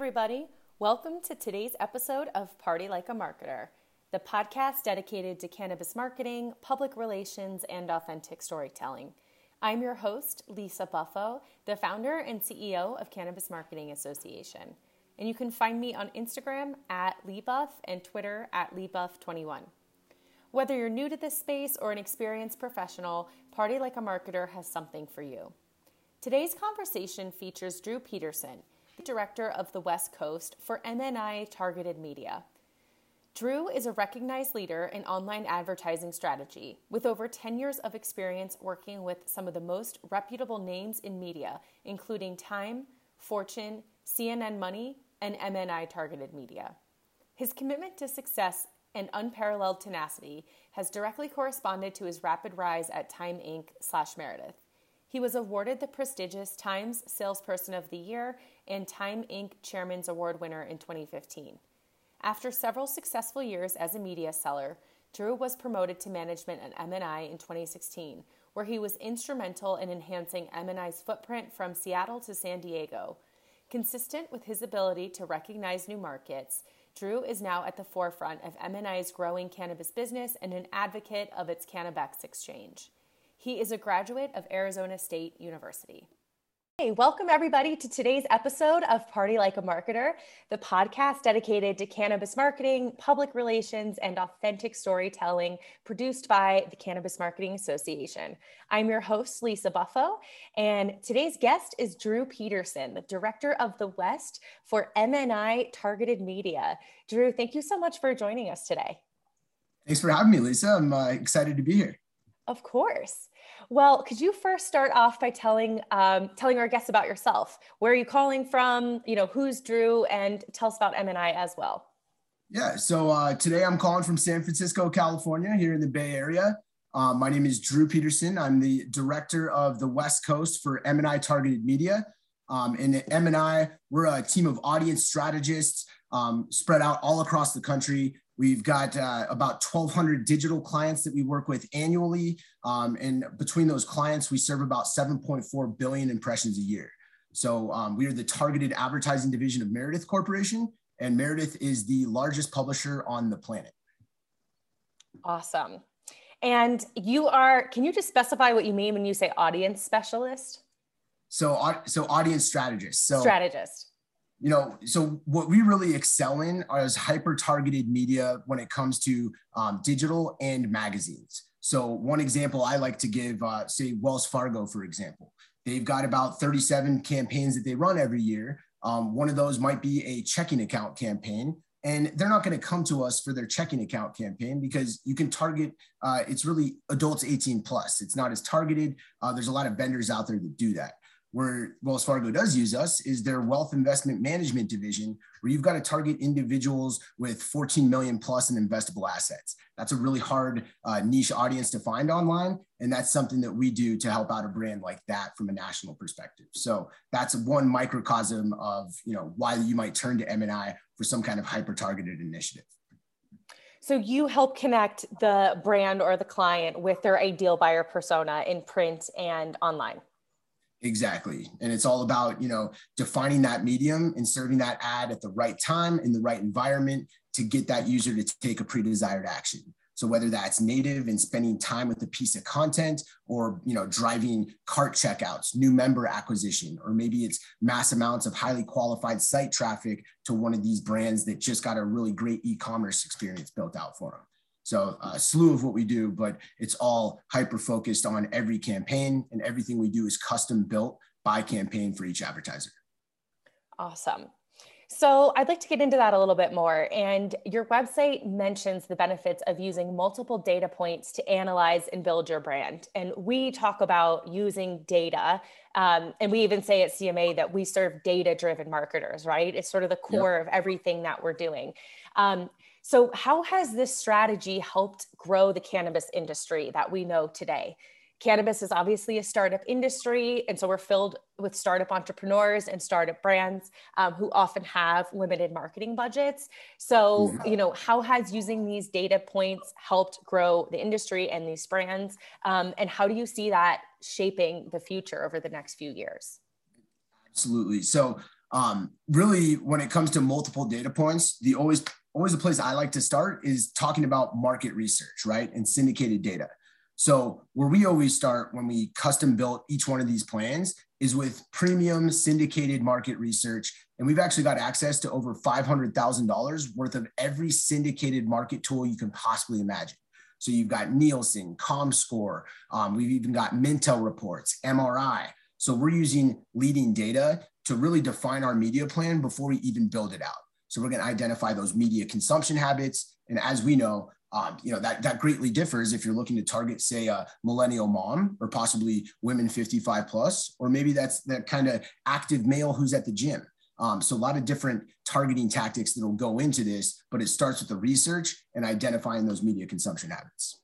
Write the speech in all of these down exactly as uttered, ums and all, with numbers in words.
everybody. Welcome to today's episode of Party Like a Marketer, the podcast dedicated to cannabis marketing, public relations, and authentic storytelling. I'm your host, Lisa Buffo, the founder and C E O of Cannabis Marketing Association. And you can find me on Instagram at Lebuff and Twitter at Lebuff twenty-one. Whether you're new to this space or an experienced professional, Party Like a Marketer has something for you. Today's conversation features Drew Peterson, the director of the West Coast for M N I Targeted Media. Drew is a recognized leader in online advertising strategy with over ten years of experience working with some of the most reputable names in media, including Time, Fortune, C N N Money, and M N I Targeted Media. His commitment to success and unparalleled tenacity has directly corresponded to his rapid rise at Time Incorporated slash Meredith. He was awarded the prestigious Times Salesperson of the Year and Time Incorporated Chairman's Award winner in twenty fifteen. After several successful years as a media seller, Drew was promoted to management at M N I in twenty sixteen, where he was instrumental in enhancing M N I's footprint from Seattle to San Diego. Consistent with his ability to recognize new markets, Drew is now at the forefront of M N I's growing cannabis business and an advocate of its Cannabex exchange. He is a graduate of Arizona State University. Hey, welcome everybody to today's episode of Party Like a Marketer, the podcast dedicated to cannabis marketing, public relations, and authentic storytelling produced by the Cannabis Marketing Association. I'm your host, Lisa Buffo, and today's guest is Drew Peterson, the director of the West for M N I Targeted Media. Drew, thank you so much for joining us today. Thanks for having me, Lisa. I'm uh, excited to be here. Of course. Well, could you first start off by telling um, telling our guests about yourself? Where are you calling from? You know, who's Drew? And tell us about M N I as well. Yeah. So uh, today I'm calling from San Francisco, California, here in the Bay Area. Uh, my name is Drew Peterson. I'm the director of the West Coast for M N I Targeted Media. Um, and at M N I, we're a team of audience strategists um, spread out all across the country. We've got uh, about twelve hundred digital clients that we work with annually. Um, and between those clients, we serve about seven point four billion impressions a year. So um, we are the targeted advertising division of Meredith Corporation, and Meredith is the largest publisher on the planet. Awesome. And you are, can you just specify what you mean when you say audience specialist? So, so audience strategist. So strategist. You know, so what we really excel in is hyper-targeted media when it comes to um, digital and magazines. So one example I like to give, uh, say Wells Fargo, for example. They've got about thirty-seven campaigns that they run every year. Um, one of those might be a checking account campaign, and they're not going to come to us for their checking account campaign because you can target, uh, it's really adults eighteen plus. It's not as targeted. Uh, there's a lot of vendors out there that do that. Where Wells Fargo does use us is their wealth investment management division, where you've got to target individuals with fourteen million plus in investable assets. That's a really hard uh, niche audience to find online. And that's something that we do to help out a brand like that from a national perspective. So that's one microcosm of, you know, why you might turn to M N I for some kind of hyper-targeted initiative. So you help connect the brand or the client with their ideal buyer persona in print and online. Exactly. And it's all about, you know, defining that medium and serving that ad at the right time in the right environment to get that user to take a pre-desired action. So whether that's native and spending time with a piece of content or, you know, driving cart checkouts, new member acquisition, or maybe it's mass amounts of highly qualified site traffic to one of these brands that just got a really great e-commerce experience built out for them. So a slew of what we do, but it's all hyper-focused on every campaign, and everything we do is custom built by campaign for each advertiser. Awesome. So I'd like to get into that a little bit more. And your website mentions the benefits of using multiple data points to analyze and build your brand. And we talk about using data. Um, and we even say at C M A that we serve data-driven marketers, right? It's sort of the core yep. of everything that we're doing. Um, So how has this strategy helped grow the cannabis industry that we know today? Cannabis is obviously a startup industry, and so we're filled with startup entrepreneurs and startup brands um, who often have limited marketing budgets. So, you know, how has using these data points helped grow the industry and these brands? Um, and how do you see that shaping the future over the next few years? Absolutely. So Um, really, when it comes to multiple data points, the always always the place I like to start is talking about market research, right? And syndicated data. So where we always start when we custom built each one of these plans is with premium syndicated market research. And we've actually got access to over five hundred thousand dollars worth of every syndicated market tool you can possibly imagine. So you've got Nielsen, Comscore, um, we've even got Mintel reports, M R I. So we're using leading data to really define our media plan before we even build it out. So we're gonna identify those media consumption habits. And as we know, Um, you know, that, that greatly differs if you're looking to target, say, a millennial mom or possibly women fifty-five plus, or maybe that's that kind of active male who's at the gym. Um, so a lot of different targeting tactics that'll go into this, but it starts with the research and identifying those media consumption habits.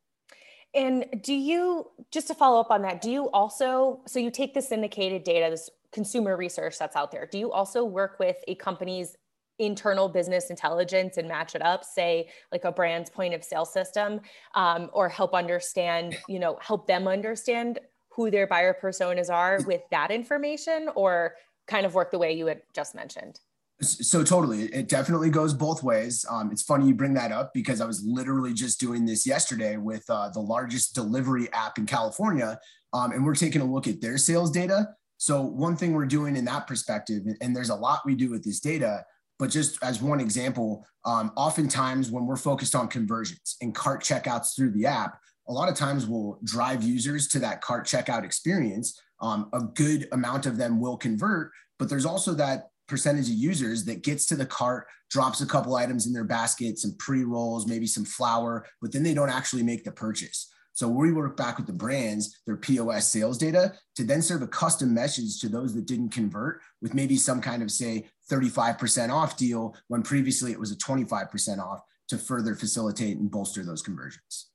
And do you, just to follow up on that, do you also, so you take the syndicated data, this consumer research that's out there, do you also work with a company's internal business intelligence and match it up, say like a brand's point of sale system, um, or help understand, you know, help them understand who their buyer personas are with that information, or kind of work the way you had just mentioned? So totally, it definitely goes both ways. Um, it's funny you bring that up because I was literally just doing this yesterday with uh, the largest delivery app in California. Um, and we're taking a look at their sales data. So one thing we're doing in that perspective, and there's a lot we do with this data, but just as one example, um, oftentimes when we're focused on conversions and cart checkouts through the app, a lot of times we'll drive users to that cart checkout experience. Um, a good amount of them will convert, but there's also that percentage of users that gets to the cart, drops a couple items in their basket, some pre-rolls, maybe some flour, but then they don't actually make the purchase. So we work back with the brands, their P O S sales data, to then serve a custom message to those that didn't convert with maybe some kind of, say, thirty-five percent off deal when previously it was a twenty-five percent off, to further facilitate and bolster those conversions.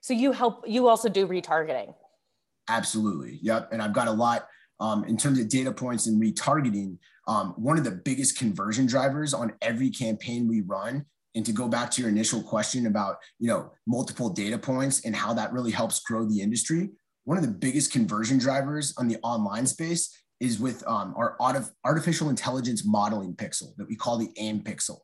So you help, you also do retargeting. Absolutely. Yep. And I've got a lot um, in terms of data points and retargeting. Um, one of the biggest conversion drivers on every campaign we run, and to go back to your initial question about, you know, multiple data points and how that really helps grow the industry, one of the biggest conversion drivers on the online space is with um, our artificial intelligence modeling pixel that we call the AIM pixel.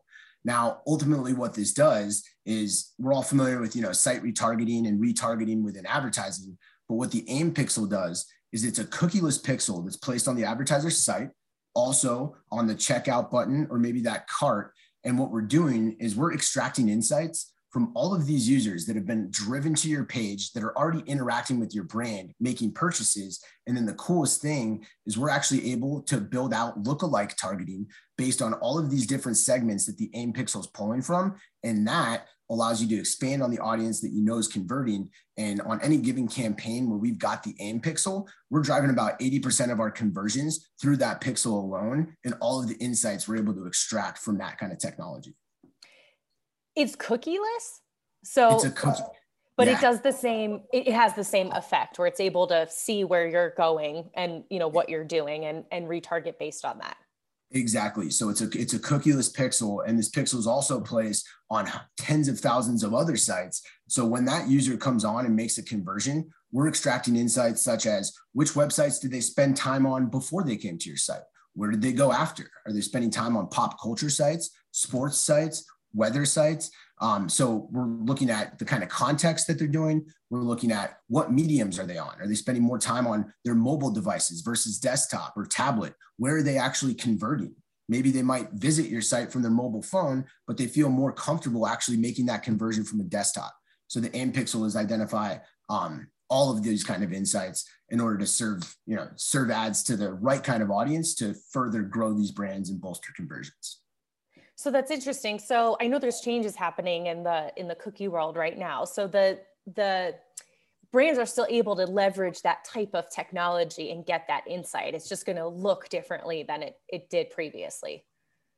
Now, ultimately what this does is, we're all familiar with, you know, site retargeting and retargeting within advertising, but what the AIM pixel does is it's a cookieless pixel that's placed on the advertiser's site, also on the checkout button or maybe that cart. And what we're doing is we're extracting insights from all of these users that have been driven to your page, that are already interacting with your brand, making purchases. And then the coolest thing is we're actually able to build out lookalike targeting based on all of these different segments that the AIM pixel is pulling from. And that allows you to expand on the audience that you know is converting. And on any given campaign where we've got the AIM pixel, we're driving about eighty percent of our conversions through that pixel alone, and all of the insights we're able to extract from that kind of technology. It's cookieless, so it's a cookie. But yeah, it does the same. It has the same effect where it's able to see where you're going and, you know, what you're doing, and and retarget based on that. Exactly. So it's a it's a cookieless pixel, and this pixel is also placed on tens of thousands of other sites. So when that user comes on and makes a conversion, we're extracting insights such as which websites did they spend time on before they came to your site? Where did they go after? Are they spending time on pop culture sites, sports sites, weather sites? Um, so we're looking at the kind of context that they're doing. We're looking at what mediums are they on? Are they spending more time on their mobile devices versus desktop or tablet? Where are they actually converting? Maybe they might visit your site from their mobile phone, but they feel more comfortable actually making that conversion from a desktop. So the AIM pixel is identify um, all of these kind of insights in order to serve, you know, serve ads to the right kind of audience to further grow these brands and bolster conversions. So that's interesting. So I know there's changes happening in the in the cookie world right now. So the the brands are still able to leverage that type of technology and get that insight. It's just going to look differently than it it did previously.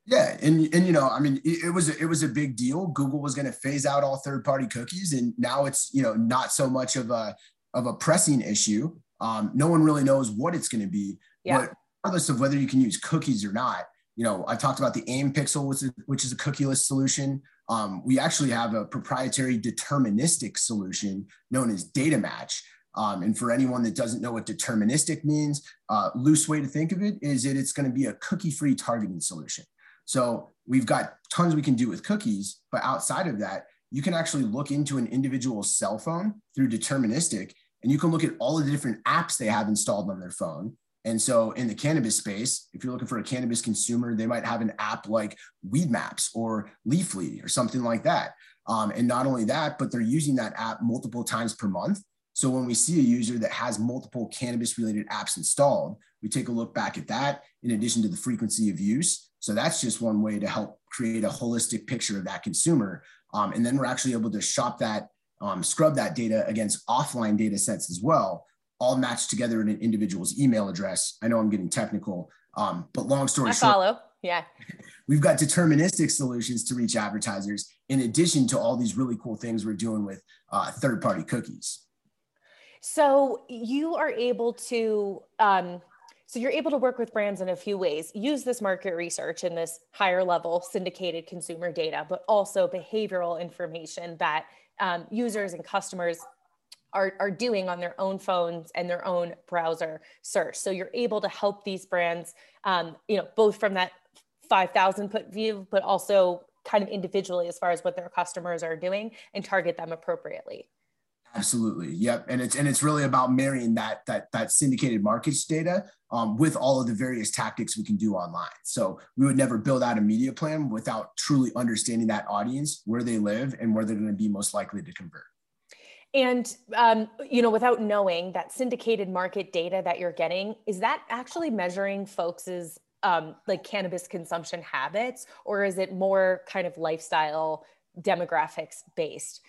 Yeah, and and you know, I mean, it, it was it was a big deal. Google was going to phase out all third-party cookies, and now it's, you know, not so much of a of a pressing issue. Um, no one really knows what it's going to be. Yeah. But regardless of whether you can use cookies or not, you know, I talked about the AIM pixel, which is, which is a cookieless solution. Um, we actually have a proprietary deterministic solution known as Data Match Um, and for anyone that doesn't know what deterministic means, uh, loose way to think of it is that it's going to be a cookie-free targeting solution. So we've got tons we can do with cookies, but outside of that, you can actually look into an individual's cell phone through deterministic, and you can look at all of the different apps they have installed on their phone. And so in the cannabis space, if you're looking for a cannabis consumer, they might have an app like Weed Maps or Leafly or something like that. Um, and not only that, but they're using that app multiple times per month. So when we see a user that has multiple cannabis-related apps installed, we take a look back at that in addition to the frequency of use. So that's just one way to help create a holistic picture of that consumer. Um, and then we're actually able to shop that, um, scrub that data against offline data sets as well, all matched together in an individual's email address. I know I'm getting technical, um, but long story short. I follow, yeah. We've got deterministic solutions to reach advertisers in addition to all these really cool things we're doing with uh, third-party cookies. So you are able to, um, so you're able to work with brands in a few ways, use this market research and this higher level syndicated consumer data, but also behavioral information that um, users and customers are, are doing on their own phones and their own browser search. So you're able to help these brands, um, you know, both from that five thousand foot view, but also kind of individually as far as what their customers are doing and target them appropriately. Absolutely. Yep. And it's, and it's really about marrying that, that, that syndicated markets data um, with all of the various tactics we can do online. So we would never build out a media plan without truly understanding that audience, where they live and where they're going to be most likely to convert. And, um, you know, without knowing that syndicated market data that you're getting, is that actually measuring folks's um, like cannabis consumption habits, or is it more kind of lifestyle demographics based?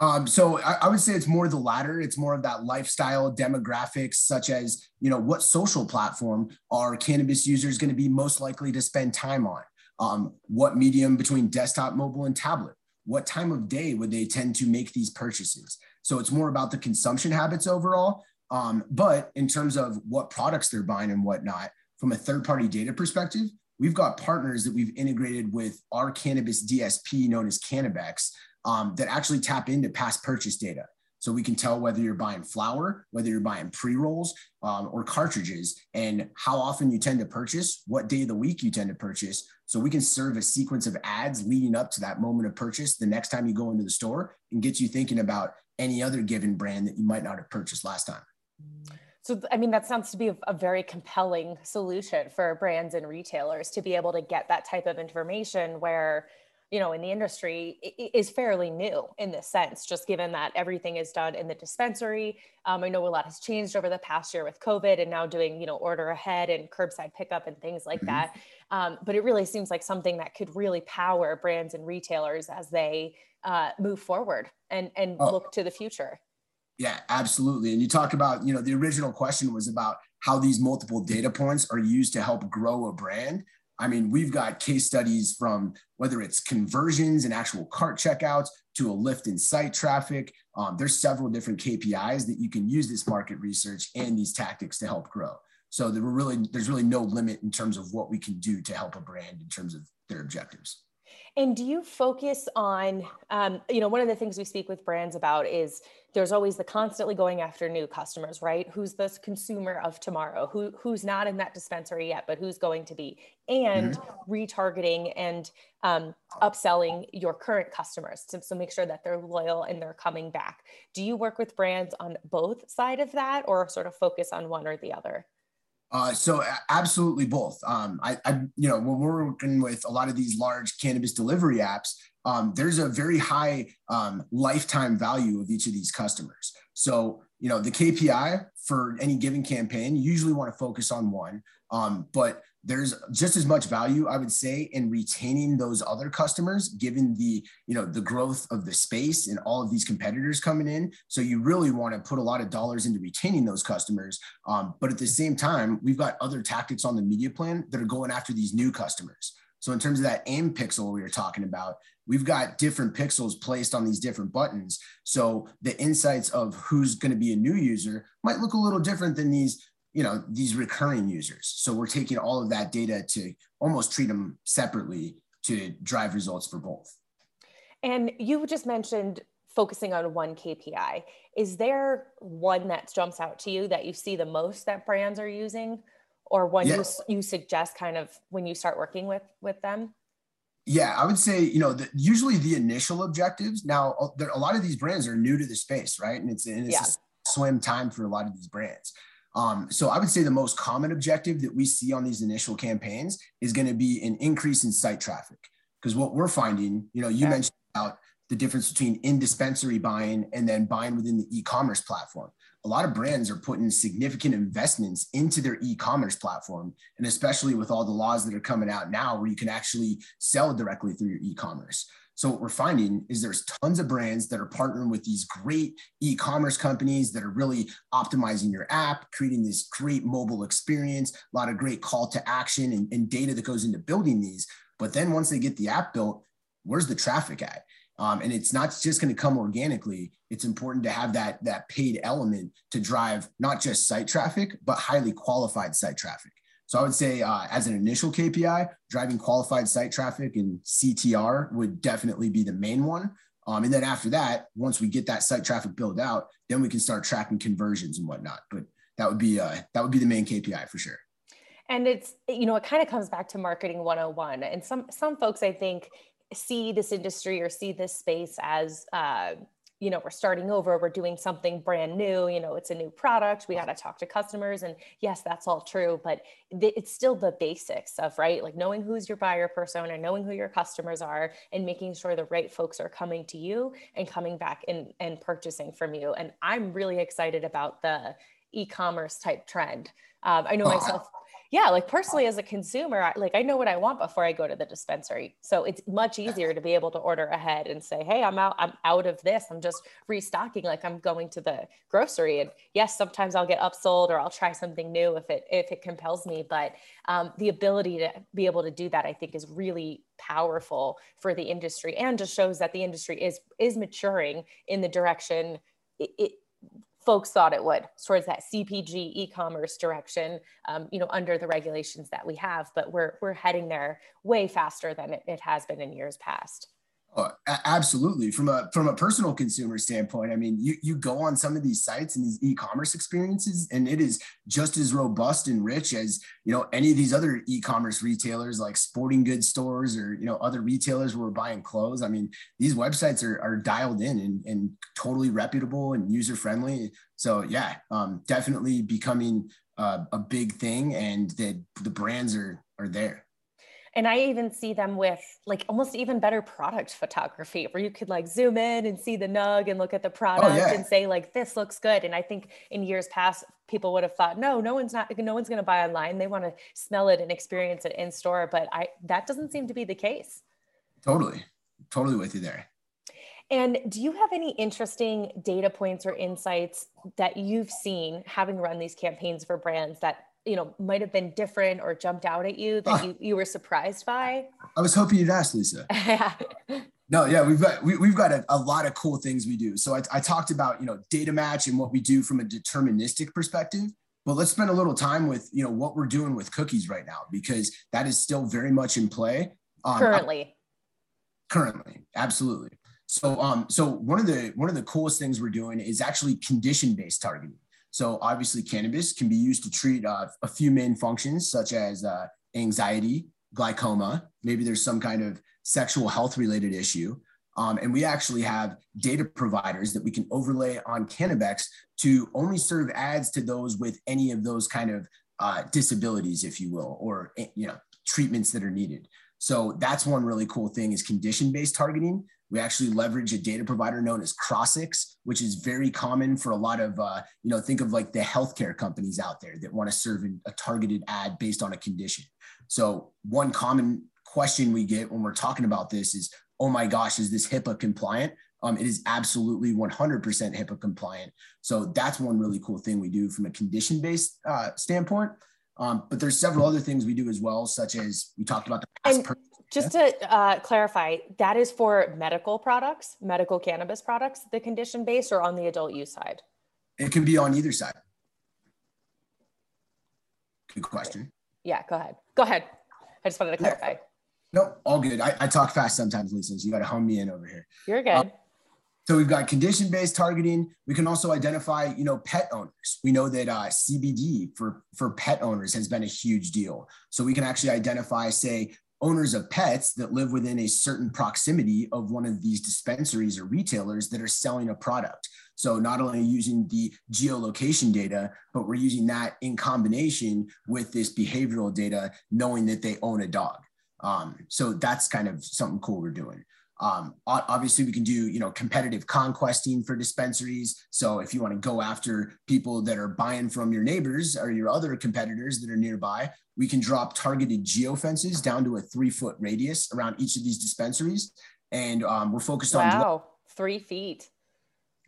Um, so I, I would say it's more the latter. It's more of that lifestyle demographics, such as, you know, what social platform are cannabis users going to be most likely to spend time on? Um, what medium between desktop, mobile, and tablet? What time of day would they tend to make these purchases? So it's more about the consumption habits overall. Um, but in terms of what products they're buying and whatnot, from a third-party data perspective, we've got partners that we've integrated with our cannabis D S P known as Cannabex, Um, that actually tap into past purchase data. So we can tell whether you're buying flower, whether you're buying pre-rolls um, or cartridges, and how often you tend to purchase, what day of the week you tend to purchase. So we can serve a sequence of ads leading up to that moment of purchase the next time you go into the store and get you thinking about any other given brand that you might not have purchased last time. So, I mean, that sounds to be a very compelling solution for brands and retailers to be able to get that type of information where, you know, in the industry it is fairly new in this sense, just given that everything is done in the dispensary. Um, I know a lot has changed over the past year with COVID and now doing, you know, order ahead and curbside pickup and things like mm-hmm. that. Um, but it really seems like something that could really power brands and retailers as they uh, move forward and, and oh. look to the future. Yeah, absolutely. And you talk about, you know, the original question was about how these multiple data points are used to help grow a brand. I mean, we've got case studies from whether it's conversions and actual cart checkouts to a lift in site traffic. Um, there's several different K P Is that you can use this market research and these tactics to help grow. So there were really, there's really no limit in terms of what we can do to help a brand in terms of their objectives. And do you focus on, um, you know, one of the things we speak with brands about is there's always the constantly going after new customers, right? Who's this consumer of tomorrow? Who, who's not in that dispensary yet, but who's going to be? And mm-hmm. retargeting and um, upselling your current customers to so make sure that they're loyal and they're coming back. Do you work with brands on both sides of that, or sort of focus on one or the other? Uh, so absolutely both. Um, I, I, you know, when we're working with a lot of these large cannabis delivery apps, um, there's a very high um, lifetime value of each of these customers. So, you know, the K P I for any given campaign, you usually want to focus on one, um, but there's just as much value, I would say, in retaining those other customers, given the, you know, the growth of the space and all of these competitors coming in. So you really want to put a lot of dollars into retaining those customers. Um, but at the same time, we've got other tactics on the media plan that are going after these new customers. So in terms of that aim pixel we were talking about, we've got different pixels placed on these different buttons. So the insights of who's going to be a new user might look a little different than these, you know, these recurring users. So we're taking all of that data to almost treat them separately to drive results for both. And you just mentioned focusing on one K P I. Is there one that jumps out to you that you see the most that brands are using, or one yeah. you, you suggest kind of when you start working with, with them? Yeah, I would say, you know, the, usually the initial objectives. Now, there, a lot of these brands are new to the space, right? And it's, and it's yeah. a swim time for a lot of these brands. Um, so I would say the most common objective that we see on these initial campaigns is going to be an increase in site traffic. Because what we're finding, you know, you yeah. mentioned about the difference between in-dispensary buying and then buying within the e-commerce platform. A lot of brands are putting significant investments into their e-commerce platform. And especially with all the laws that are coming out now where you can actually sell directly through your e-commerce. So what we're finding is there's tons of brands that are partnering with these great e-commerce companies that are really optimizing your app, creating this great mobile experience, a lot of great call to action and, and data that goes into building these. But then once they get the app built, where's the traffic at? Um, and it's not just going to come organically. It's important to have that, that paid element to drive not just site traffic, but highly qualified site traffic. So I would say uh, as an initial K P I, driving qualified site traffic and C T R would definitely be the main one. Um, and then after that, once we get that site traffic built out, then we can start tracking conversions and whatnot. But that would be uh, that would be the main K P I for sure. And it's, you know, it kind of comes back to marketing one oh one. And some some folks, I think, see this industry or see this space as, uh, you know, we're starting over, we're doing something brand new, you know, it's a new product, we got to talk to customers. And yes, that's all true, but th- it's still the basics of, right? Like knowing who's your buyer persona, knowing who your customers are, and making sure the right folks are coming to you and coming back and, and purchasing from you. And I'm really excited about the e-commerce type trend. Um, I know myself, yeah, like personally as a consumer, I, like I know what I want before I go to the dispensary. So it's much easier to be able to order ahead and say, hey, I'm out, I'm out of this. I'm just restocking. Like I'm going to the grocery, and yes, sometimes I'll get upsold or I'll try something new if it, if it compels me. But um, the ability to be able to do that, I think, is really powerful for the industry, and just shows that the industry is, is maturing in the direction it, it folks thought it would, towards that C P G e-commerce direction, um, you know, under the regulations that we have, but we're we're heading there way faster than it, it has been in years past. Oh, absolutely. From a from a personal consumer standpoint, I mean, you you go on some of these sites and these e-commerce experiences, and it is just as robust and rich as, you know, any of these other e-commerce retailers like sporting goods stores or, you know, other retailers where we're buying clothes. I mean, these websites are are dialed in and, and totally reputable and user-friendly. So yeah, um, definitely becoming uh, a big thing, and that the brands are are there. And I even see them with like almost even better product photography, where you could like zoom in and see the nug and look at the product oh, yeah. and say like, this looks good. And I think in years past, people would have thought, no, no one's not, no one's going to buy online. They want to smell it and experience it in store. But I, that doesn't seem to be the case. Totally. Totally with you there. And do you have any interesting data points or insights that you've seen having run these campaigns for brands that, you know, might have been different or jumped out at you that you, you were surprised by? I was hoping you'd ask, Lisa. No, yeah, we've got, we, we've got a, a lot of cool things we do. So I, I talked about, you know, data match and what we do from a deterministic perspective, but let's spend a little time with, you know, what we're doing with cookies right now, because that is still very much in play. Um, currently. I, currently, absolutely. So, um, so one of the, one of the coolest things we're doing is actually condition-based targeting. So obviously cannabis can be used to treat uh, a few main functions such as uh, anxiety, glaucoma, maybe there's some kind of sexual health related issue. Um, and we actually have data providers that we can overlay on Cannabex to only serve ads to those with any of those kind of uh, disabilities, if you will, or, you know, treatments that are needed. So that's one really cool thing is condition-based targeting. We actually leverage a data provider known as Crossix, which is very common for a lot of, uh, you know, think of like the healthcare companies out there that want to serve a targeted ad based on a condition. So one common question we get when we're talking about this is, oh my gosh, is this HIPAA compliant? Um, it is absolutely one hundred percent HIPAA compliant. So that's one really cool thing we do from a condition-based uh, standpoint. Um, but there's several other things we do as well, such as we talked about the past and- person. Just to uh, clarify, that is for medical products, medical cannabis products, the condition-based, or on the adult use side? It can be on either side. Good question. Yeah, go ahead. Go ahead. I just wanted to clarify. No, no all good. I, I talk fast sometimes, Lisa, so you got to hone me in over here. You're good. Um, So we've got condition-based targeting. We can also identify, you know, pet owners. We know that uh, C B D for, for pet owners has been a huge deal. So we can actually identify, say, owners of pets that live within a certain proximity of one of these dispensaries or retailers that are selling a product. So not only using the geolocation data, but we're using that in combination with this behavioral data, knowing that they own a dog. Um, so that's kind of something cool we're doing. Um, obviously we can do, you know, competitive conquesting for dispensaries. So if you want to go after people that are buying from your neighbors or your other competitors that are nearby, we can drop targeted geofences down to a three foot radius around each of these dispensaries. And, um, we're focused on wow, three feet.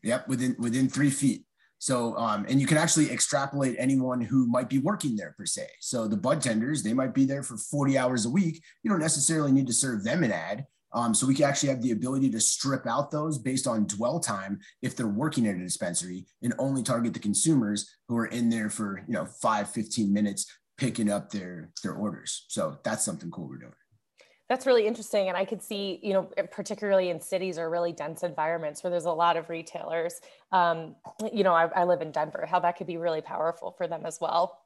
Yep. Within, within three feet. So, um, and you can actually extrapolate anyone who might be working there per se. So the bud tenders, they might be there for forty hours a week. You don't necessarily need to serve them an ad. Um, so we can actually have the ability to strip out those based on dwell time if they're working at a dispensary and only target the consumers who are in there for, you know, five, fifteen minutes picking up their, their orders. So that's something cool we're doing. That's really interesting. And I could see, you know, particularly in cities or really dense environments where there's a lot of retailers, um, you know, I, I live in Denver, how that could be really powerful for them as well.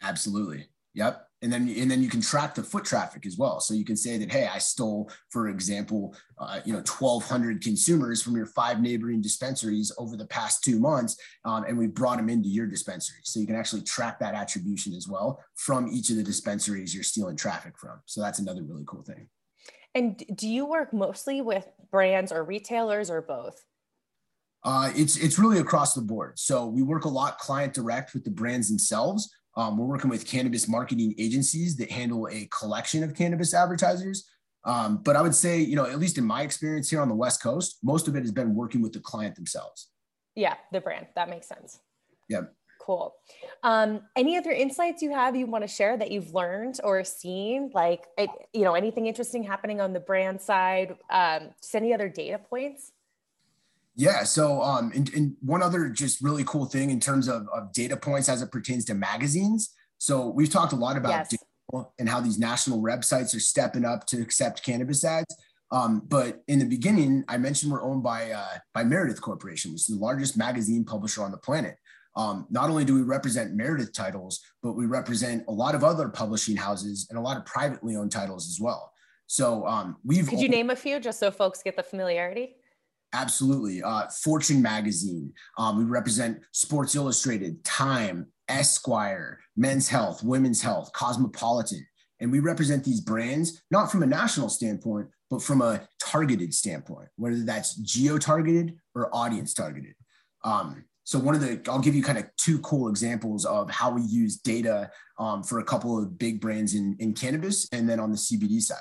Absolutely. Yep. And then, and then you can track the foot traffic as well. So you can say that, hey, I stole, for example, uh, you know, twelve hundred consumers from your five neighboring dispensaries over the past two months, um, and we brought them into your dispensary. So you can actually track that attribution as well from each of the dispensaries you're stealing traffic from. So that's another really cool thing. And do you work mostly with brands or retailers or both? Uh, it's, it's really across the board. So we work a lot client direct with the brands themselves. Um, we're working with cannabis marketing agencies that handle a collection of cannabis advertisers. Um, but I would say, you know, at least in my experience here on the West Coast, most of it has been working with the client themselves. Yeah, the brand. That makes sense. Yeah. Cool. Um, any other insights you have you want to share that you've learned or seen? Like, it, you know, anything interesting happening on the brand side? Um, just any other data points? Yeah. So um, and, and one other just really cool thing in terms of, of data points as it pertains to magazines. So we've talked a lot about yes. digital and how these national websites are stepping up to accept cannabis ads. Um, but in the beginning, I mentioned we're owned by, uh, by Meredith Corporation, which is the largest magazine publisher on the planet. Um, not only do we represent Meredith titles, but we represent a lot of other publishing houses and a lot of privately owned titles as well. So um, we've- Could you name a few just so folks get the familiarity? Absolutely. Uh, Fortune Magazine. Um, we represent Sports Illustrated, Time, Esquire, Men's Health, Women's Health, Cosmopolitan. And we represent these brands, not from a national standpoint, but from a targeted standpoint, whether that's geo-targeted or audience-targeted. Um, so one of the, I'll give you kind of two cool examples of how we use data um, for a couple of big brands in, in cannabis and then on the C B D side.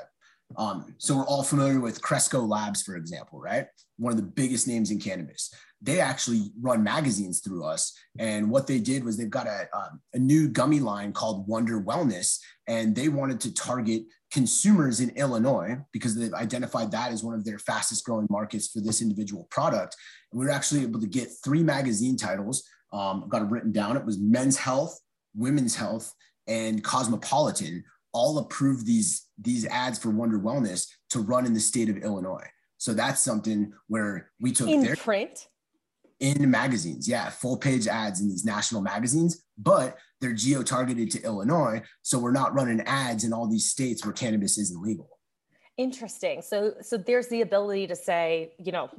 Um, so we're all familiar with Cresco Labs, for example, right? One of the biggest names in cannabis. They actually run magazines through us. And what they did was they've got a, um, a new gummy line called Wonder Wellness, and they wanted to target consumers in Illinois because they've identified that as one of their fastest growing markets for this individual product. And we were actually able to get three magazine titles. Um, I've got it written down. It was Men's Health, Women's Health, and Cosmopolitan, all approved these, these ads for Wonder Wellness to run in the state of Illinois. So that's something where we took in their print in magazines. Yeah. Full page ads in these national magazines, but they're geo-targeted to Illinois. So we're not running ads in all these states where cannabis isn't legal. Interesting. So, so there's the ability to say, you know,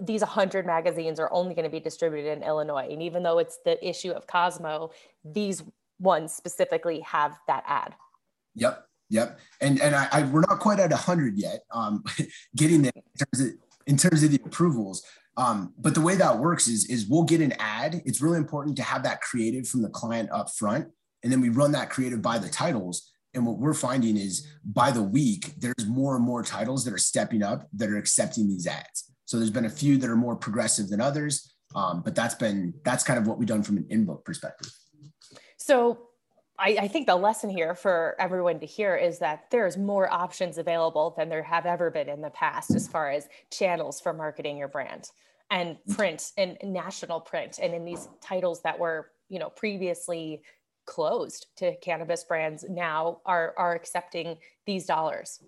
these one hundred magazines are only going to be distributed in Illinois. And even though it's the issue of Cosmo, these ones specifically have that ad. Yep. Yep. And, and I, I, we're not quite at a hundred yet, um, getting there in terms of, in terms of the approvals. Um, but the way that works is, is we'll get an ad. It's really important to have that creative from the client up front. And then we run that creative by the titles. And what we're finding is by the week, there's more and more titles that are stepping up that are accepting these ads. So there's been a few that are more progressive than others. Um, but that's been, that's kind of what we've done from an inbook perspective. So I, I think the lesson here for everyone to hear is that there's more options available than there have ever been in the past, as far as channels for marketing your brand, and print and national print. And in these titles that were, you know, previously closed to cannabis brands now are, are accepting these dollars.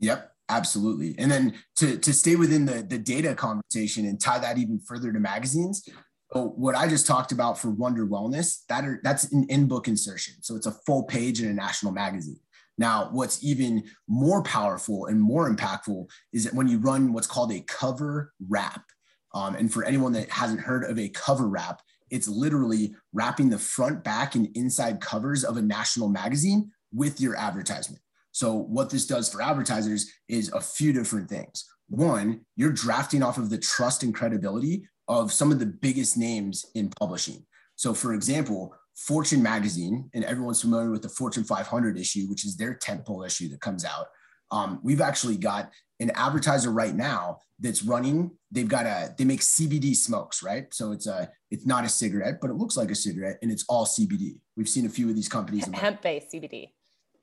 Yep. Absolutely. And then to, to stay within the, the data conversation and tie that even further to magazines, so what I just talked about for Wonder Wellness, that are, that's an in-book insertion. So it's a full page in a national magazine. Now, what's even more powerful and more impactful is that when you run what's called a cover wrap, um, and for anyone that hasn't heard of a cover wrap, it's literally wrapping the front, back, and inside covers of a national magazine with your advertisement. So what this does for advertisers is a few different things. One, you're drafting off of the trust and credibility of some of the biggest names in publishing. So for example, Fortune Magazine, and everyone's familiar with the Fortune five hundred issue, which is their tentpole issue that comes out. Um, we've actually got an advertiser right now that's running, they've got a, they make C B D smokes, right? So it's a, it's not a cigarette, but it looks like a cigarette and it's all C B D. We've seen a few of these companies. Hemp-based C B D.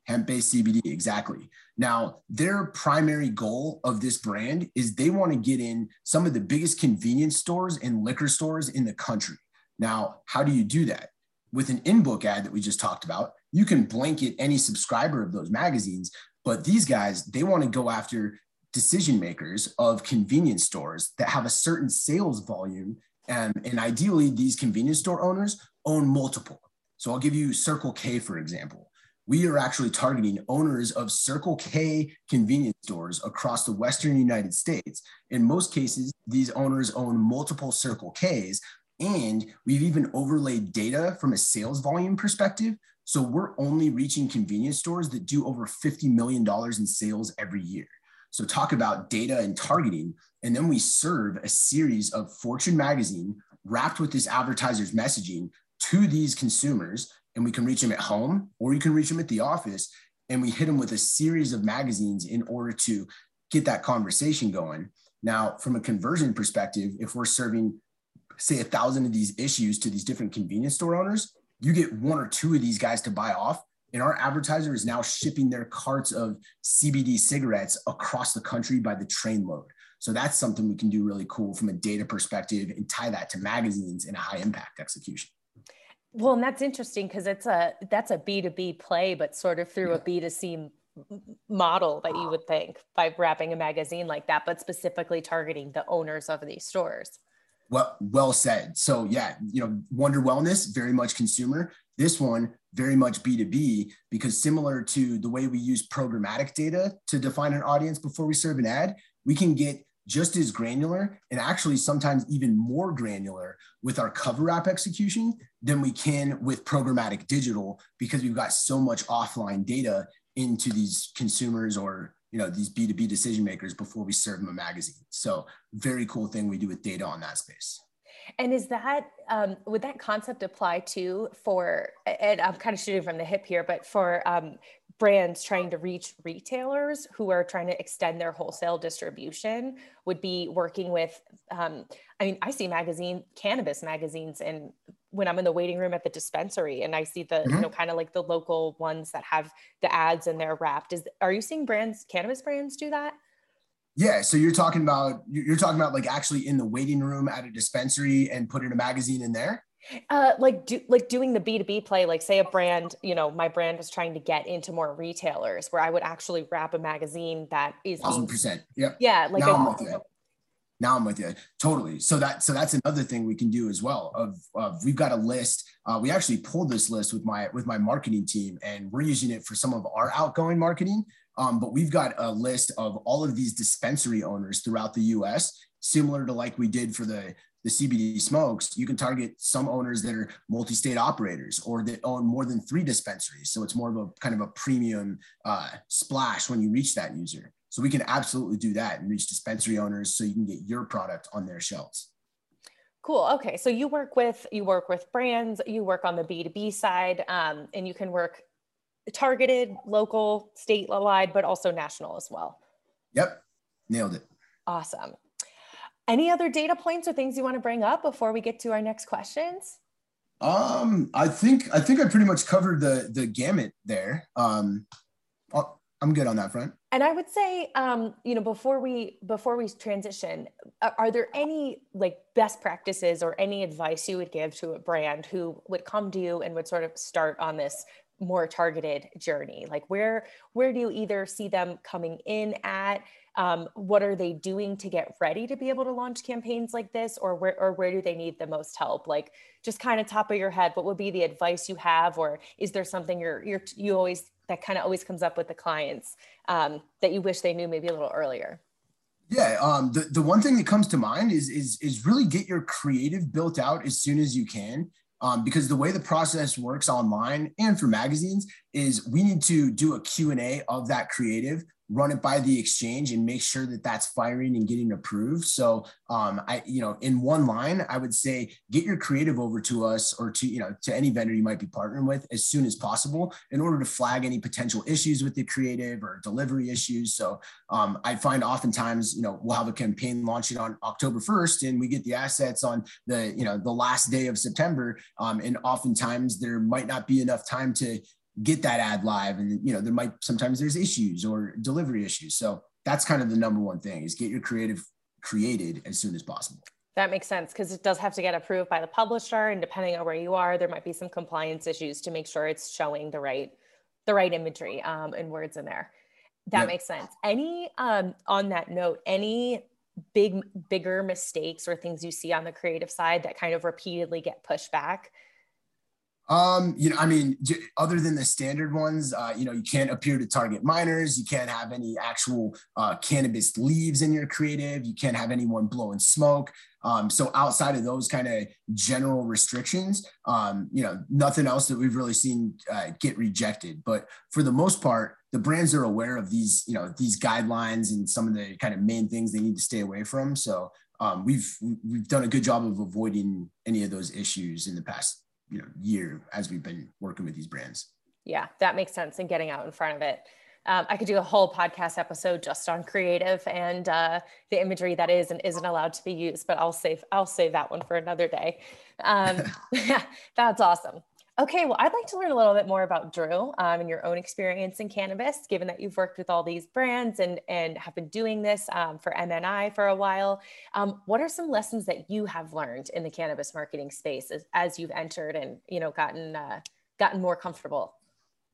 Hemp-based C B D, exactly. Now, their primary goal of this brand is they want to get in some of the biggest convenience stores and liquor stores in the country. Now, how do you do that? With an in-book ad that we just talked about, you can blanket any subscriber of those magazines, but these guys, they want to go after decision makers of convenience stores that have a certain sales volume, and, and ideally, these convenience store owners own multiple. So I'll give you Circle K, for example. We are actually targeting owners of Circle K convenience stores across the Western United States. In most cases, these owners own multiple Circle Ks, and we've even overlaid data from a sales volume perspective. So we're only reaching convenience stores that do over fifty million dollars in sales every year. So talk about data and targeting. And then we serve a series of Fortune magazine wrapped with this advertiser's messaging to these consumers, and we can reach them at home, or you can reach them at the office, and we hit them with a series of magazines in order to get that conversation going. Now, from a conversion perspective, if we're serving, say, a thousand of these issues to these different convenience store owners, you get one or two of these guys to buy off, and our advertiser is now shipping their carts of C B D cigarettes across the country by the trainload. So that's something we can do really cool from a data perspective and tie that to magazines in a high impact execution. Well, and that's interesting because it's a, that's a B two B play, but sort of through a B two C model that you would think by wrapping a magazine like that, but specifically targeting the owners of these stores. Well, well said. So yeah, you know, Wonder Wellness, very much consumer. This one, very much B two B, because similar to the way we use programmatic data to define an audience before we serve an ad, we can get just as granular and actually sometimes even more granular with our cover app execution than we can with programmatic digital, because we've got so much offline data into these consumers or, you know, these B two B decision makers before we serve them a magazine. So very cool thing we do with data on that space. And is that, um, would that concept apply to for, and I'm kind of shooting from the hip here, but for um, brands trying to reach retailers who are trying to extend their wholesale distribution, would be working with, um, I mean, I see magazine, cannabis magazines, and when I'm in the waiting room at the dispensary and I see the, mm-hmm. you know, kind of like the local ones that have the ads and they're wrapped. Is, are you seeing brands, cannabis brands do that? Yeah. So you're talking about, you're talking about like actually in the waiting room at a dispensary and putting a magazine in there? Uh, like, do, like doing the B two B play, like say a brand, you know, my brand was trying to get into more retailers where I would actually wrap a magazine that is. one thousand percent. Yep. Yeah. Like now, I, I'm with you. Know, now I'm with you. Totally. So that, so that's another thing we can do as well of, of we've got a list. Uh, we actually pulled this list with my, with my marketing team, and we're using it for some of our outgoing marketing. Um, but we've got a list of all of these dispensary owners throughout the U S, similar to like we did for the, the C B D smokes. You can target some owners that are multi-state operators or that own more than three dispensaries. So it's more of a kind of a premium uh, splash when you reach that user. So we can absolutely do that and reach dispensary owners so you can get your product on their shelves. Cool. Okay. So you work with, you work with brands, you work on the B two B side, um, and you can work targeted, local, state-wide, but also national as well. Yep. Nailed it. Awesome. Any other data points or things you want to bring up before we get to our next questions? Um, I think, I think I pretty much covered the, the gamut there. Um, I'll, I'm good on that front. And I would say, um, you know, before we, before we transition, are there any like best practices or any advice you would give to a brand who would come to you and would sort of start on this more targeted journey? Like where, where do you either see them coming in at? Um, what are they doing to get ready to be able to launch campaigns like this? Or where, or where do they need the most help? Like just kind of top of your head, what would be the advice you have? Or is there something you're, you're, you always, that kind of always comes up with the clients um, that you wish they knew maybe a little earlier? Yeah, um, the, the one thing that comes to mind is, is, is really get your creative built out as soon as you can. Um, because the way the process works online and for magazines is we need to do a Q and A of that creative, run it by the exchange and make sure that that's firing and getting approved. So, um, I, you know, in one line, I would say, get your creative over to us or to, you know, to any vendor you might be partnering with as soon as possible in order to flag any potential issues with the creative or delivery issues. So um, I find oftentimes, you know, we'll have a campaign launching on October first and we get the assets on the, you know, the last day of September. Um, and oftentimes there might not be enough time to get that ad live. And, you know, there might, sometimes there's issues or delivery issues. So that's kind of the number one thing is get your creative created as soon as possible. That makes sense because it does have to get approved by the publisher. And depending on where you are, there might be some compliance issues to make sure it's showing the right, the right imagery um, and words in there. That yep. makes sense. Any, um, on that note, any big, bigger mistakes or things you see on the creative side that kind of repeatedly get pushed back? Um, you know, I mean, other than the standard ones, uh, you know, you can't appear to target minors. You can't have any actual uh, cannabis leaves in your creative. You can't have anyone blowing smoke. Um, so outside of those kind of general restrictions, um, you know, nothing else that we've really seen uh, get rejected. But for the most part, the brands are aware of these, you know, these guidelines and some of the kind of main things they need to stay away from. So um, we've we've done a good job of avoiding any of those issues in the past you know, year as we've been working with these brands. Yeah, that makes sense. And getting out in front of it. Um, I could do a whole podcast episode just on creative and uh, the imagery that is and isn't allowed to be used, but I'll save, I'll save that one for another day. Um, that's awesome. Okay. Well, I'd like to learn a little bit more about Drew um, and your own experience in cannabis, given that you've worked with all these brands and, and have been doing this um, for M N I for a while. Um, what are some lessons that you have learned in the cannabis marketing space as, as you've entered and, you know, gotten, uh, gotten more comfortable?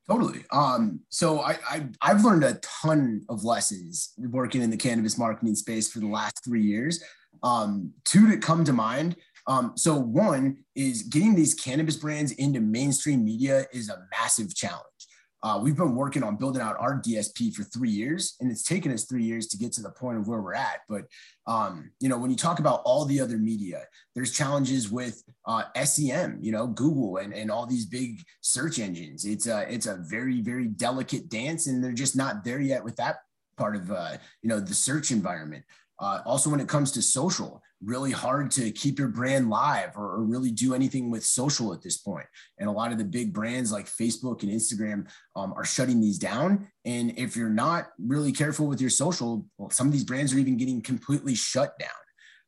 Totally. Um, so I, I, I've learned a ton of lessons working in the cannabis marketing space for the last three years. Um, two that come to mind. Um, so one is getting these cannabis brands into mainstream media is a massive challenge. Uh, we've been working on building out our D S P for three years, and it's taken us three years to get to the point of where we're at. But, um, you know, when you talk about all the other media, there's challenges with uh, S E M, you know, Google and, and all these big search engines. It's a, it's a very, very delicate dance, and they're just not there yet with that part of, uh, you know, the search environment. Uh, also, when it comes to social, really hard to keep your brand live or, or really do anything with social at this point. And a lot of the big brands like Facebook and Instagram um, are shutting these down. And if you're not really careful with your social, well, some of these brands are even getting completely shut down.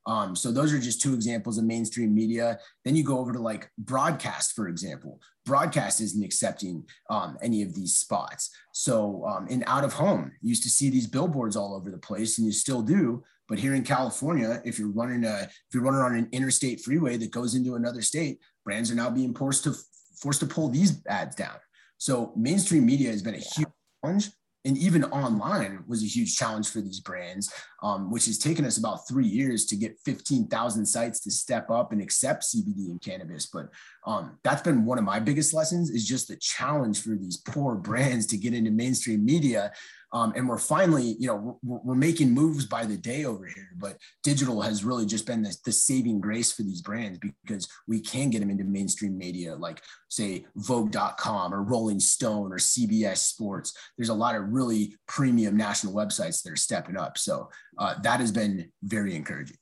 Um, so those are just two examples of mainstream media. Then you go over to like broadcast, for example. Broadcast isn't accepting um, any of these spots. So um, in out of home, you used to see these billboards all over the place, and you still do. But here in California, if you're running a, if you're running on an interstate freeway that goes into another state, brands are now being forced to forced to pull these ads down. So mainstream media has been a huge challenge. And even online was a huge challenge for these brands, um, which has taken us about three years to get fifteen thousand sites to step up and accept C B D and cannabis. But um, that's been one of my biggest lessons is just the challenge for these poor brands to get into mainstream media. Um, and we're finally, you know, we're, we're making moves by the day over here, but digital has really just been the, the saving grace for these brands because we can get them into mainstream media, like say Vogue dot com or Rolling Stone or C B S Sports. There's a lot of really premium national websites that are stepping up. So uh, that has been very encouraging.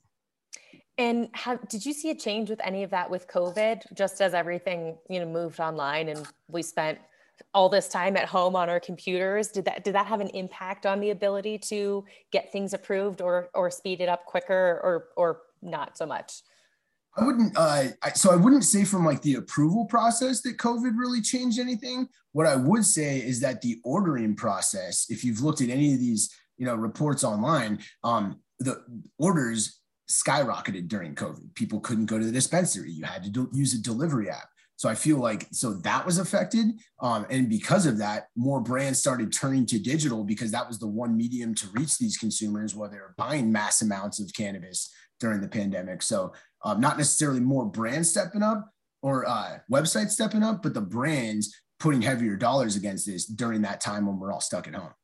And how, did you see a change with any of that with COVID, just as everything, you know, moved online and we spent all this time at home on our computers? Did that, did that have an impact on the ability to get things approved or, or speed it up quicker or, or not so much? I wouldn't, uh, I, so I wouldn't say from like the approval process that COVID really changed anything. What I would say is that the ordering process, if you've looked at any of these, you know, reports online, um, the orders skyrocketed during COVID. People couldn't go to the dispensary. You had to do, use a delivery app. So I feel like, so that was affected. Um, and because of that, more brands started turning to digital because that was the one medium to reach these consumers while they were buying mass amounts of cannabis during the pandemic. So um, not necessarily more brands stepping up or uh, websites stepping up, but the brands putting heavier dollars against this during that time when we're all stuck at home.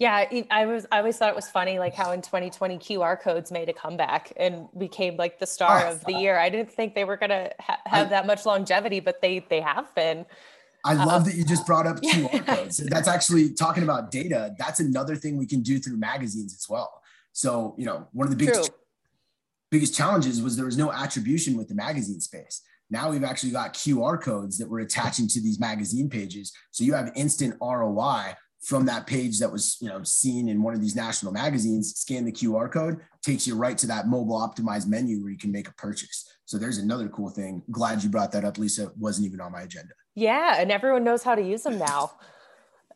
Yeah, I was. I always thought it was funny, like how in twenty twenty Q R codes made a comeback and became like the star oh, of the year. I didn't think they were going to ha- have I, that much longevity, but they they have been. I um, love that you just brought up yeah. Q R codes. That's actually talking about data. That's another thing we can do through magazines as well. So you know, one of the biggest biggest challenges was there was no attribution with the magazine space. Now we've actually got Q R codes that we're attaching to these magazine pages, so you have instant R O I. From that page that was, you know, seen in one of these national magazines, scan the Q R code, takes you right to that mobile optimized menu where you can make a purchase. So there's another cool thing. Glad you brought that up, Lisa. It wasn't even on my agenda. Yeah, and everyone knows how to use them now.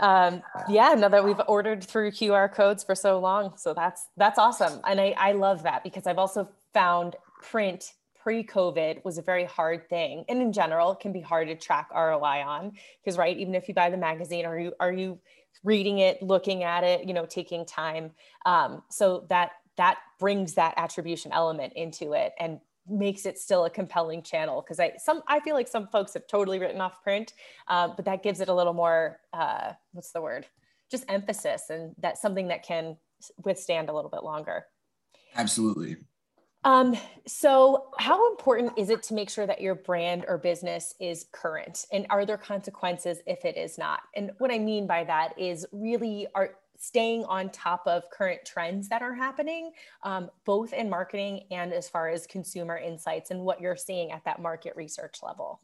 Um, yeah, now that we've ordered through Q R codes for so long. So that's that's awesome. And I, I love that because I've also found print pre-COVID was a very hard thing. And in general, it can be hard to track R O I on because, right, even if you buy the magazine, are you are you reading it, looking at it, you know, taking time. Um, so that, that brings that attribution element into it and makes it still a compelling channel. Cause I, some, I feel like some folks have totally written off print, uh, but that gives it a little more, uh, what's the word, just emphasis, and that's something that can withstand a little bit longer. Absolutely. Um, so how important is it to make sure that your brand or business is current, and are there consequences if it is not? And what I mean by that is really are staying on top of current trends that are happening, um, both in marketing and as far as consumer insights and what you're seeing at that market research level.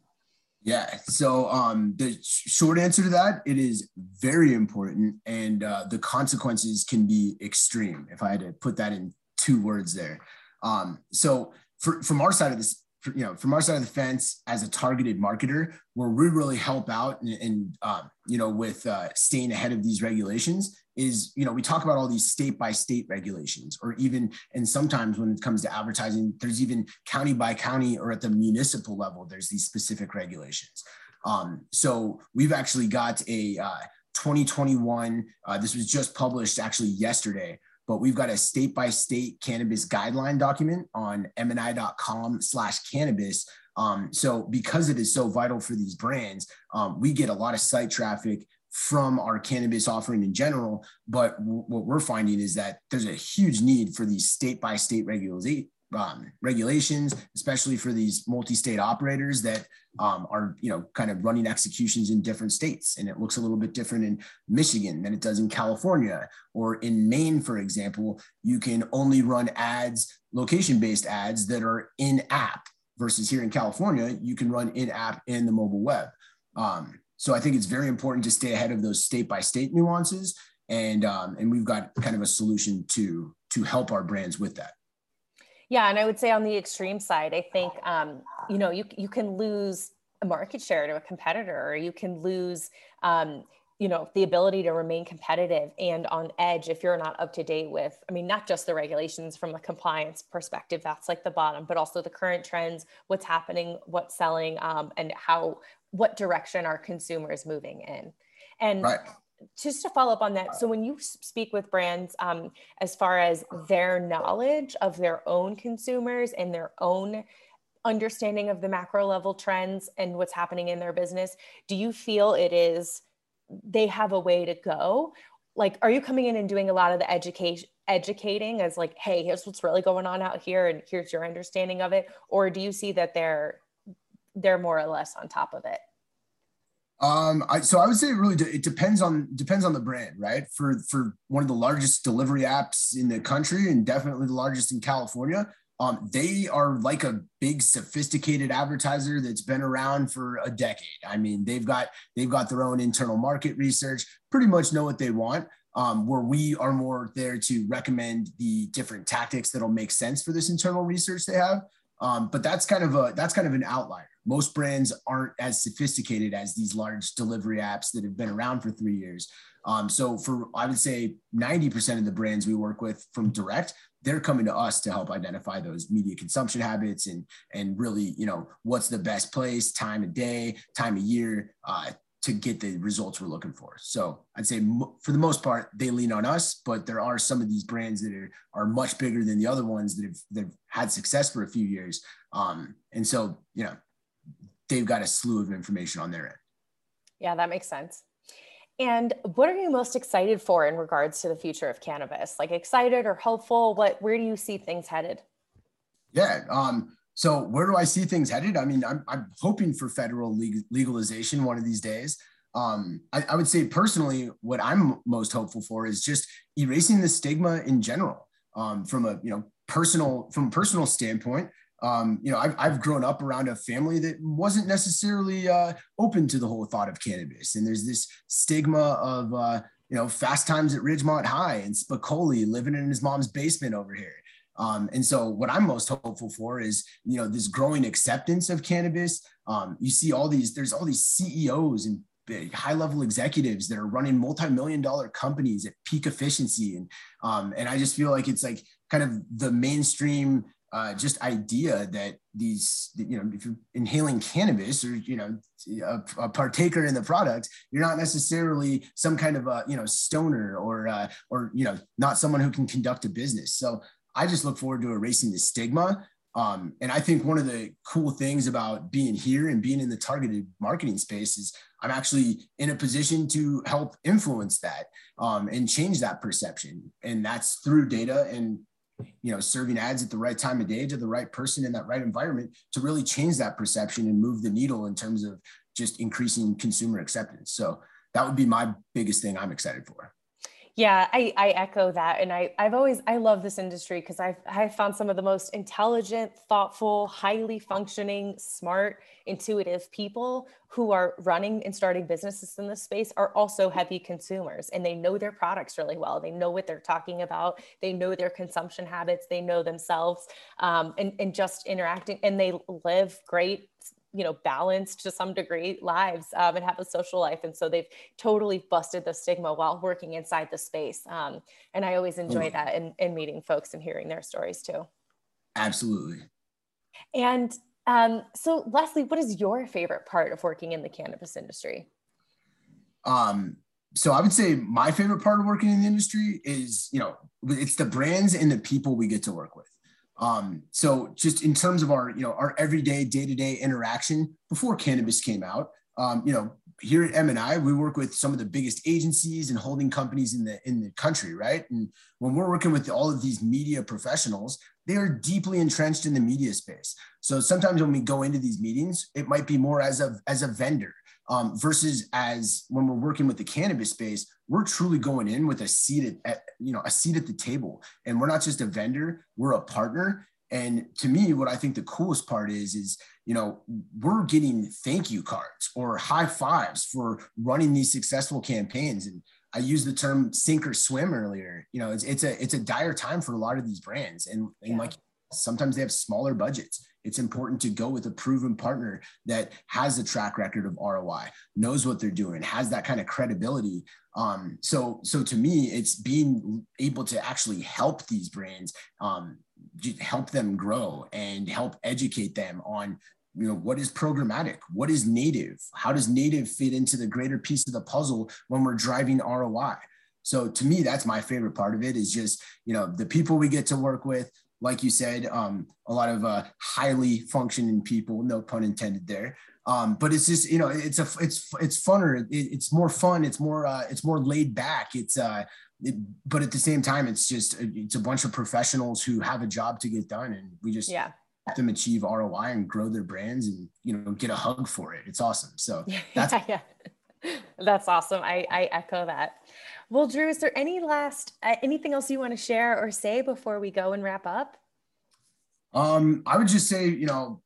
Yeah. So um, the short answer to that, it is very important, and uh, the consequences can be extreme. If I had to put that in two words there. Um, so for, from our side of this, for, you know, from our side of the fence as a targeted marketer, where we really help out and, and um, you know, with uh, staying ahead of these regulations is, you know, we talk about all these state by state regulations, or even, and sometimes when it comes to advertising, there's even county by county or at the municipal level, there's these specific regulations. Um, so we've actually got a uh, twenty twenty-one, uh, this was just published actually yesterday, but we've got a state-by-state cannabis guideline document on M N I dot com slash cannabis. Um, so because it is so vital for these brands, um, we get a lot of site traffic from our cannabis offering in general. But w- what we're finding is that there's a huge need for these state-by-state regulations. Um, regulations, especially for these multi-state operators that um, are, you know, kind of running executions in different states. And it looks a little bit different in Michigan than it does in California, or in Maine, for example. You can only run ads, location-based ads that are in-app, versus here in California, you can run in-app and the mobile web. Um, so I think it's very important to stay ahead of those state-by-state nuances. And, um, and we've got kind of a solution to, to help our brands with that. Yeah. And I would say on the extreme side, I think, um, you know, you you can lose a market share to a competitor, or you can lose, um, you know, the ability to remain competitive and on edge if you're not up to date with, I mean, not just the regulations from a compliance perspective, that's like the bottom, but also the current trends, what's happening, what's selling, um, and how, what direction are consumers moving in. And right. Just to follow up on that, so when you speak with brands, um, as far as their knowledge of their own consumers and their own understanding of the macro level trends and what's happening in their business, do you feel it is, they have a way to go? Like, are you coming in and doing a lot of the education, educating as like, hey, here's what's really going on out here and here's your understanding of it? Or do you see that they're they're more or less on top of it? Um, I, so I would say it really, de- it depends on, depends on the brand, right? For, for one of the largest delivery apps in the country, and definitely the largest in California, um, they are like a big sophisticated advertiser that's been around for a decade. I mean, they've got, they've got their own internal market research, pretty much know what they want. Um, where we are more there to recommend the different tactics that'll make sense for this internal research they have. Um, but that's kind of a, that's kind of an outlier. Most brands aren't as sophisticated as these large delivery apps that have been around for three years. Um, so for, I would say ninety percent of the brands we work with from direct, they're coming to us to help identify those media consumption habits and, and really, you know, what's the best place, time of day, time of year, uh, to get the results we're looking for. So I'd say for the most part, they lean on us, but there are some of these brands that are, are much bigger than the other ones that have, that have had success for a few years. Um, and so, you know, they've got a slew of information on their end. Yeah, that makes sense. And what are you most excited for in regards to the future of cannabis? Like excited or hopeful? What, where do you see things headed? Yeah. Um, so where do I see things headed? I mean, I'm, I'm hoping for federal legalization one of these days. Um, I, I would say personally, what I'm most hopeful for is just erasing the stigma in general, um, from a, you know, personal, from a personal standpoint. Um, you know, I've, I've grown up around a family that wasn't necessarily uh, open to the whole thought of cannabis. And there's this stigma of, uh, you know, Fast Times at Ridgemont High and Spicoli living in his mom's basement over here. Um, and so what I'm most hopeful for is, you know, this growing acceptance of cannabis. Um, you see all these, there's all these C E Os and high level executives that are running multi-million dollar companies at peak efficiency. And, um, and I just feel like it's like kind of the mainstream Uh, just idea that these, you know, if you're inhaling cannabis or, you know, a, a partaker in the product, you're not necessarily some kind of a, you know, stoner or, uh, or, you know, not someone who can conduct a business. So I just look forward to erasing the stigma. Um, and I think one of the cool things about being here and being in the targeted marketing space is I'm actually in a position to help influence that um, and change that perception. And that's through data and, you know, serving ads at the right time of day to the right person in that right environment to really change that perception and move the needle in terms of just increasing consumer acceptance. So that would be my biggest thing I'm excited for. Yeah, I, I echo that. And I, I've always, I love this industry because I've, I've found some of the most intelligent, thoughtful, highly functioning, smart, intuitive people who are running and starting businesses in this space are also heavy consumers, and they know their products really well. They know what they're talking about. They know their consumption habits. They know themselves, um, and, and just interacting, and they live great, you know, balanced to some degree lives, um, and have a social life. And so they've totally busted the stigma while working inside the space. Um, and I always enjoy that and, and meeting folks and hearing their stories too. Absolutely. And um, so Leslie, what is your favorite part of working in the cannabis industry? Um, so I would say my favorite part of working in the industry is, you know, it's the brands and the people we get to work with. Um, so just in terms of our, you know, our everyday day-to-day interaction before cannabis came out, um, you know, here at M N I, we work with some of the biggest agencies and holding companies in the, in the country. Right. And when we're working with all of these media professionals, they are deeply entrenched in the media space. So sometimes when we go into these meetings, it might be more as a, as a vendor, um, versus as when we're working with the cannabis space, we're truly going in with a seat at, you know, a seat at the table, and we're not just a vendor, we're a partner. And to me, what I think the coolest part is, is, you know, we're getting thank you cards or high fives for running these successful campaigns. And I used the term sink or swim earlier. You know, it's, it's a, it's a dire time for a lot of these brands. And, and yeah. like, sometimes they have smaller budgets. It's important to go with a proven partner that has a track record of R O I, knows what they're doing, has that kind of credibility. Um, so, so to me, it's being able to actually help these brands, um, help them grow and help educate them on, you know, what is programmatic? What is native? How does native fit into the greater piece of the puzzle when we're driving R O I? So to me, that's my favorite part of it is just, you know, the people we get to work with. Like you said, um, a lot of uh, highly functioning people, no pun intended there. Um, but it's just, you know, it's a, it's, it's funner. It, it's more fun. It's more, uh, it's more laid back. It's, uh, it, but at the same time, it's just, it's a bunch of professionals who have a job to get done, and we just yeah. help them achieve R O I and grow their brands and, you know, get a hug for it. It's awesome. So that's, yeah, yeah. That's awesome. I, I echo that. Well, Drew, is there any last, uh, anything else you want to share or say before we go and wrap up? Um, I would just say, you know,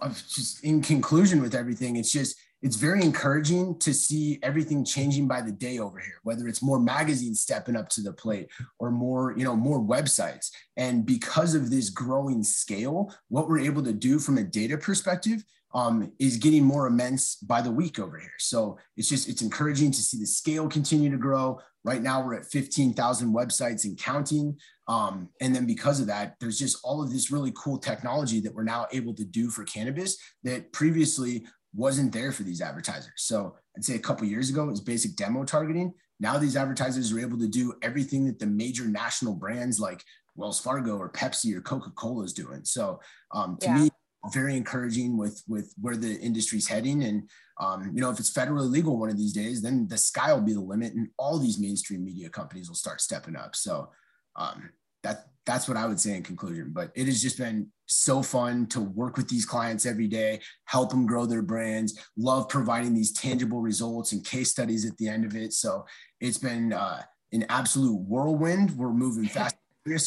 of just in conclusion with everything, it's just, it's very encouraging to see everything changing by the day over here, whether it's more magazines stepping up to the plate or more, you know, more websites. And because of this growing scale, what we're able to do from a data perspective um, is getting more immense by the week over here. So it's just, it's encouraging to see the scale continue to grow. Right now we're at fifteen thousand websites and counting. Um, and then because of that, there's just all of this really cool technology that we're now able to do for cannabis that previously wasn't there for these advertisers. So I'd say a couple of years ago, it was basic demo targeting. Now these advertisers are able to do everything that the major national brands like Wells Fargo or Pepsi or Coca-Cola is doing. So um, to yeah. me, very encouraging with, with where the industry's heading. And, um, you know, if it's federally legal one of these days, then the sky will be the limit and all these mainstream media companies will start stepping up. So um, that that's what I would say in conclusion, but it has just been so fun to work with these clients every day, help them grow their brands, love providing these tangible results and case studies at the end of it. So it's been uh, an absolute whirlwind. We're moving fast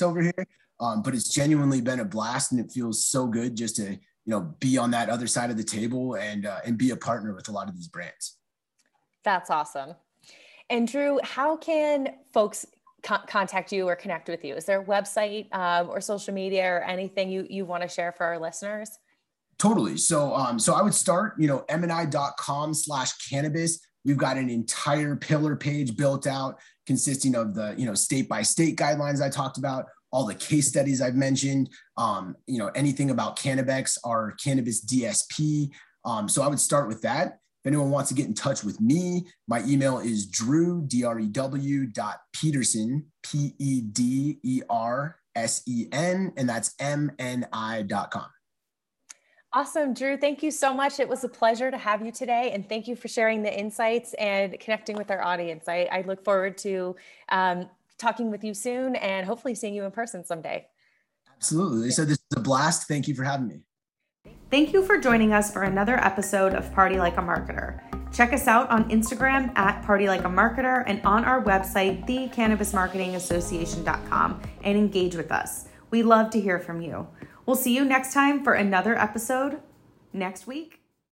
over here, um, but it's genuinely been a blast and it feels so good just to, you know, be on that other side of the table and, uh, and be a partner with a lot of these brands. That's awesome. And Drew, how can folks contact you or connect with you? Is there a website um, or social media or anything you, you want to share for our listeners? Totally. So, um, so I would start, you know, M N I dot com slash cannabis. We've got an entire pillar page built out consisting of the, you know, state by state guidelines I talked about, all the case studies I've mentioned, um, you know, anything about Cannabex, our cannabis D S P. Um, so I would start with that. If anyone wants to get in touch with me, my email is drew, D R E W dot Peterson, P E D E R S E N, and that's M N I dot com. Awesome, Drew. Thank you so much. It was a pleasure to have you today. And thank you for sharing the insights and connecting with our audience. I, I look forward to um, talking with you soon and hopefully seeing you in person someday. Absolutely. So this is a blast. Thank you for having me. Thank you for joining us for another episode of Party Like a Marketer. Check us out on Instagram at Party Like a Marketer and on our website, the cannabis marketing association dot com, and engage with us. We love to hear from you. We'll see you next time for another episode next week.